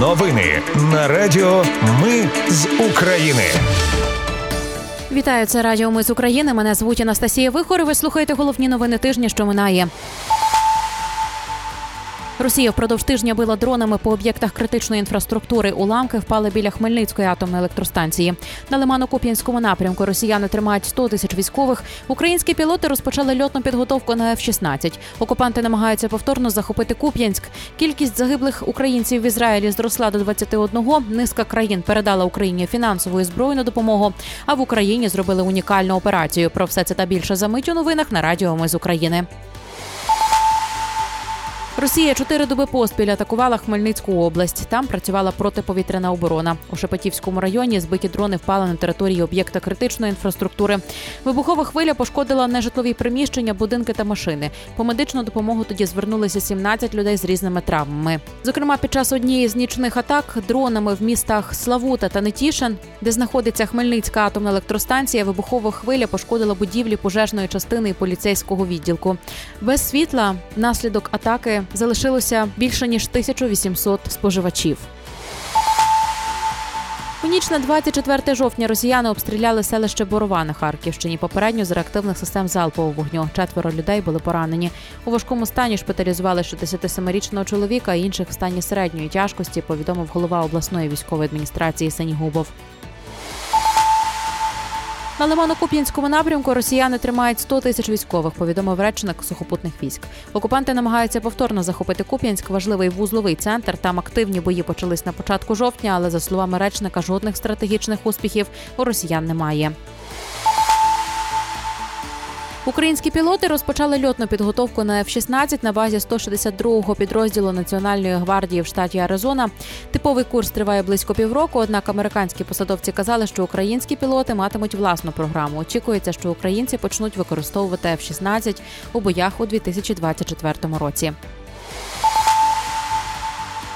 Новини на радіо «Ми з України». Вітаю, це радіо «Ми з України». Мене звуть Анастасія Вихор, і ви слухаєте головні новини тижня, що минає. Росія впродовж тижня била дронами по об'єктах критичної інфраструктури. Уламки впали біля Хмельницької атомної електростанції. На Лимано-Куп'янському напрямку росіяни тримають 100 тисяч військових. Українські пілоти розпочали льотну підготовку на F-16. Окупанти намагаються повторно захопити Куп'янськ. Кількість загиблих українців в Ізраїлі зросла до 21. Низка країн передала Україні фінансову і збройну допомогу. А в Україні зробили унікальну операцію. Про все це та більше за мить у новинах на радіо «Ми з України». Росія 4 доби поспіль атакувала Хмельницьку область. Там працювала протиповітряна оборона. У Шепетівському районі збиті дрони впали на території об'єкта критичної інфраструктури. Вибухова хвиля пошкодила нежитлові приміщення, будинки та машини. По медичну допомогу тоді звернулися 17 людей з різними травмами. Зокрема, під час однієї з нічних атак дронами в містах Славута та Нетішин, де знаходиться Хмельницька атомна електростанція, вибухова хвиля пошкодила будівлі пожежної частини і поліцейського відділку. Без світла внаслідок атаки залишилося більше ніж 1800 споживачів. У ніч на 24 жовтня росіяни обстріляли селище Борова на Харківщині. Попередньо з реактивних систем залпового вогню. 4 людей були поранені. У важкому стані шпиталізували 67-річного чоловіка, а інших в стані середньої тяжкості, повідомив голова обласної військової адміністрації Сеня Губов. На Лимано-Куп'янському напрямку росіяни тримають 100 тисяч військових, повідомив речник сухопутних військ. Окупанти намагаються повторно захопити Куп'янськ, важливий вузловий центр. Там активні бої почались на початку жовтня, але, за словами речника, жодних стратегічних успіхів у росіян немає. Українські пілоти розпочали льотну підготовку на F-16 на базі 162-го підрозділу Національної гвардії в штаті Аризона. Типовий курс триває близько півроку, однак американські посадовці казали, що українські пілоти матимуть власну програму. Очікується, що українці почнуть використовувати F-16 у боях у 2024 році.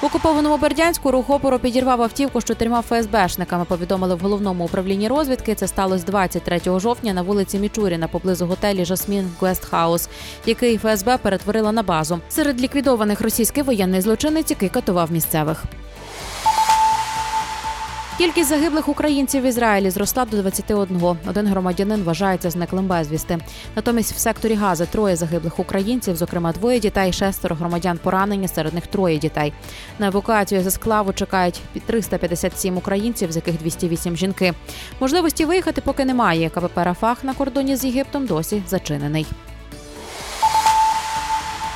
В окупованому Бердянську рух опору підірвав автівку з 4 ФСБшниками, повідомили в Головному управлінні розвідки. Це сталося 23 жовтня на вулиці Мічуріна поблизу готелі «Жасмін Гестхаус», який ФСБ перетворила на базу. Серед ліквідованих російський воєнний злочинець, який катував місцевих. Кількість загиблих українців в Ізраїлі зросла до 21. Один громадянин вважається зниклим безвісти. Натомість в секторі Гази 3 загиблих українців, зокрема 2 дітей, 6 громадян поранені, серед них 3 дітей. На евакуацію зі Склаву чекають 357 українців, з яких 208 жінки. Можливості виїхати поки немає. КПП «Рафах» на кордоні з Єгиптом досі зачинений.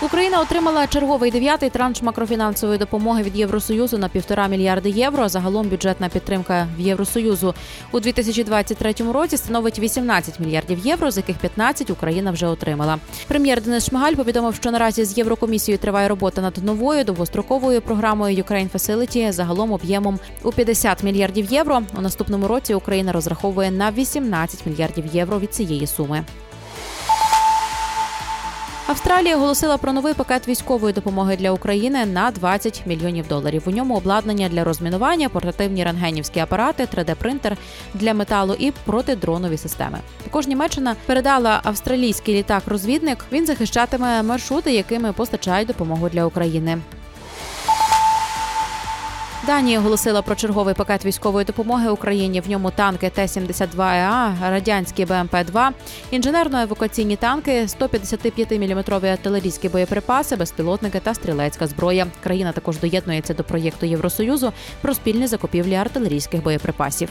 Україна отримала черговий 9-й транш макрофінансової допомоги від Євросоюзу на 1,5 мільярда євро. Загалом бюджетна підтримка в Євросоюзу у 2023 році становить 18 мільярдів євро, з яких 15 Україна вже отримала. Прем'єр Денис Шмигаль повідомив, що наразі з Єврокомісією триває робота над новою довгостроковою програмою Ukraine Facility загалом об'ємом у 50 мільярдів євро. У наступному році Україна розраховує на 18 мільярдів євро від цієї суми. Австралія оголосила про новий пакет військової допомоги для України на 20 мільйонів доларів. У ньому обладнання для розмінування, портативні рентгенівські апарати, 3D-принтер для металу і протидронові системи. Також Німеччина передала австралійський літак-розвідник. Він захищатиме маршрути, якими постачають допомогу для України. Данія оголосила про черговий пакет військової допомоги Україні. В ньому танки Т-72ЕА, радянські БМП-2, інженерно-евакуаційні танки, 155-мм артилерійські боєприпаси, безпілотники та стрілецька зброя. Країна також доєднується до проєкту Євросоюзу про спільні закупівлі артилерійських боєприпасів.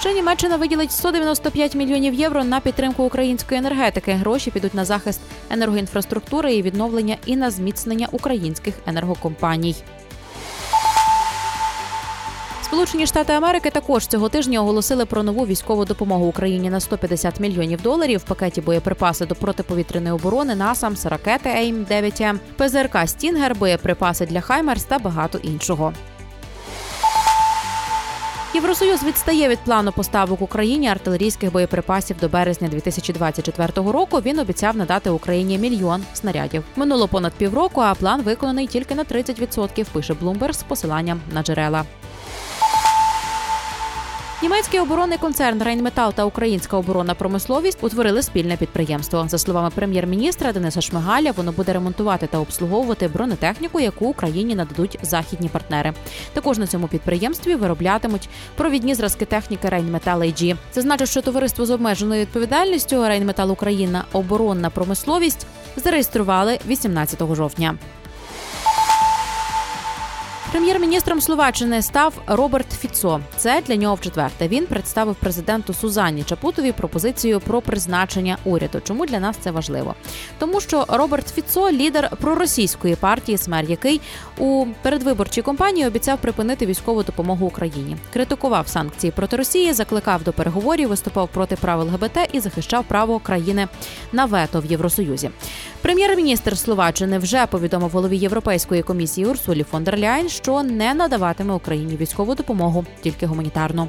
Ще Німеччина виділить 195 мільйонів євро на підтримку української енергетики. Гроші підуть на захист енергоінфраструктури і відновлення і на зміцнення українських енергокомпаній. Сполучені Штати Америки також цього тижня оголосили про нову військову допомогу Україні на 150 мільйонів доларів. В пакеті боєприпаси до протиповітряної оборони, НАСАМС, ракети AIM-9M, ПЗРК «Стінгер», боєприпаси для «Хаймерс» та багато іншого. Євросоюз відстає від плану поставок Україні артилерійських боєприпасів до березня 2024 року. Він обіцяв надати Україні 1 мільйон снарядів. Минуло понад півроку, а план виконаний тільки на 30%, пише Bloomberg з посиланням на джерела. Німецький оборонний концерн «Рейнметал» та Українська оборонна промисловість утворили спільне підприємство. За словами прем'єр-міністра Дениса Шмигаля, воно буде ремонтувати та обслуговувати бронетехніку, яку Україні нададуть західні партнери. Також на цьому підприємстві вироблятимуть провідні зразки техніки «Рейнметал AG». Це значить, що товариство з обмеженою відповідальністю «Рейнметал Україна. Оборонна промисловість» зареєстрували 18 жовтня. Прем'єр-міністром Словаччини став Роберт Фіцо. Це для нього вчетверте. Він представив президенту Сузанні Чапутовій пропозицію про призначення уряду. Чому для нас це важливо? Тому що Роберт Фіцо – лідер проросійської партії СМЕР, який у передвиборчій кампанії обіцяв припинити військову допомогу Україні. Критикував санкції проти Росії, закликав до переговорів, виступав проти прав ЛГБТ і захищав право країни на вето в Євросоюзі. Прем'єр-міністр Словаччини вже повідомив голові Європейської комісії Урсулі фон дер Ляйн, що не надаватиме Україні військову допомогу, тільки гуманітарну.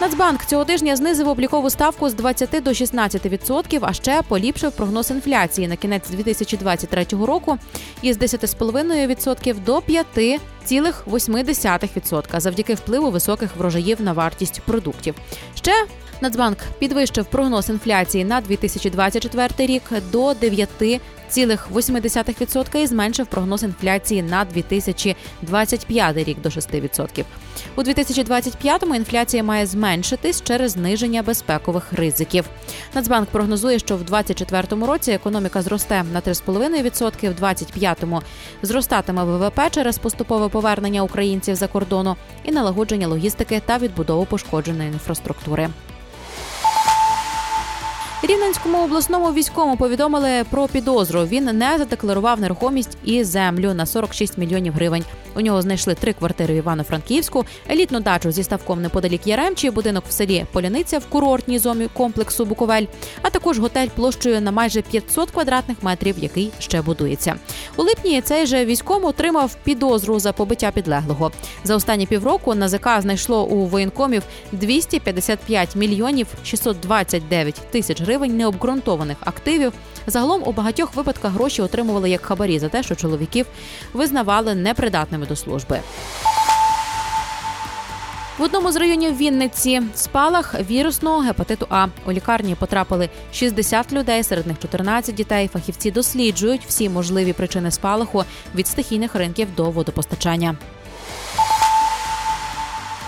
Нацбанк цього тижня знизив облікову ставку з 20 до 16%, а ще поліпшив прогноз інфляції на кінець 2023 року із 10,5% до 5,8% завдяки впливу високих врожаїв на вартість продуктів. Ще Нацбанк підвищив прогноз інфляції на 2024 рік до 9,8% і зменшив прогноз інфляції на 2025 рік до 6%. У 2025-му інфляція має зменшитись через зниження безпекових ризиків. Нацбанк прогнозує, що в 2024 році економіка зросте на 3,5%, в 2025-му зростатиме ВВП через поступове повернення українців за кордону і налагодження логістики та відбудову пошкодженої інфраструктури. Рівненському обласному військовому повідомили про підозру. Він не задекларував нерухомість і землю на 46 мільйонів гривень. У нього знайшли 3 квартири в Івано-Франківську, елітну дачу зі ставком неподалік Яремчі, будинок в селі Поляниця в курортній зоні комплексу Буковель, а також готель площею на майже 500 квадратних метрів, який ще будується. У липні цей же військовий отримав підозру за побиття підлеглого. За останні півроку НАЗК знайшло у воєнкомів 255 мільйонів 629 тисяч гривень необґрунтованих активів. Загалом у багатьох випадках гроші отримували як хабарі за те, що чоловіків визнавали непридатними до служби. В одному з районів Вінниці спалах вірусного гепатиту А. У лікарні потрапили 60 людей, серед них 14 дітей. Фахівці досліджують всі можливі причини спалаху від стихійних ринків до водопостачання.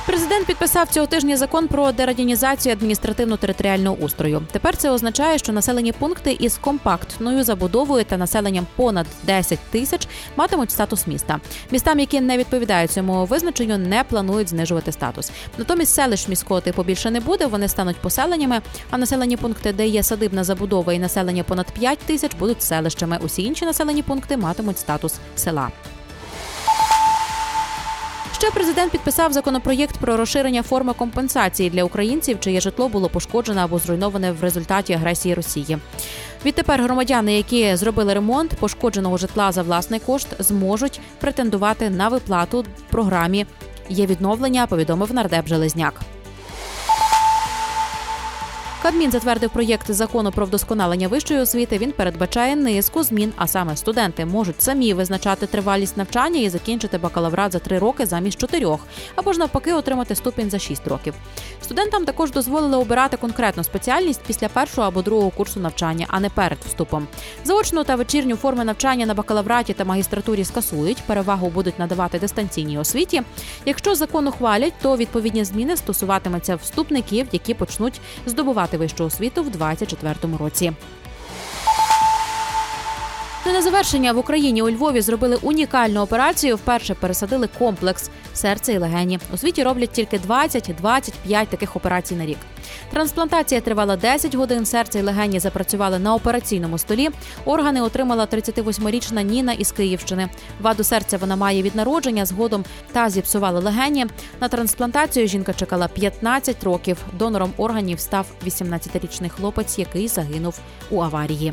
Президент підписав цього тижня закон про дерадянізацію адміністративно-територіального устрою. Тепер це означає, що населені пункти із компактною забудовою та населенням понад 10 тисяч матимуть статус міста. Містам, які не відповідають цьому визначенню, не планують знижувати статус. Натомість селищ міського типу більше не буде, вони стануть поселеннями, а населені пункти, де є садибна забудова і населення понад 5 тисяч, будуть селищами. Усі інші населені пункти матимуть статус села. Ще президент підписав законопроєкт про розширення форми компенсації для українців, чиє житло було пошкоджене або зруйноване в результаті агресії Росії. Відтепер громадяни, які зробили ремонт пошкодженого житла за власний кошт, зможуть претендувати на виплату в програмі «Є відновлення», повідомив нардеп Железняк. Кабмін затвердив проєкт закону про вдосконалення вищої освіти. Він передбачає низку змін, а саме студенти можуть самі визначати тривалість навчання і закінчити бакалаврат за 3 роки замість 4, або ж навпаки отримати ступінь за 6 років. Студентам також дозволили обирати конкретну спеціальність після 1-го або 2-го курсу навчання, а не перед вступом. Заочну та вечірню форми навчання на бакалавраті та магістратурі скасують, перевагу будуть надавати дистанційній освіті. Якщо закон ухвалять, то відповідні зміни стосуватимуться вступників, які почнуть здобувати вищу освіту в 2024 році. На завершення в Україні у Львові зробили унікальну операцію. Вперше пересадили комплекс серця і легені. У світі роблять тільки 20-25 таких операцій на рік. Трансплантація тривала 10 годин, серце і легені запрацювали на операційному столі. Органи отримала 38-річна Ніна із Київщини. Ваду серця вона має від народження, згодом та зіпсувала легені. На трансплантацію жінка чекала 15 років. Донором органів став 18-річний хлопець, який загинув у аварії.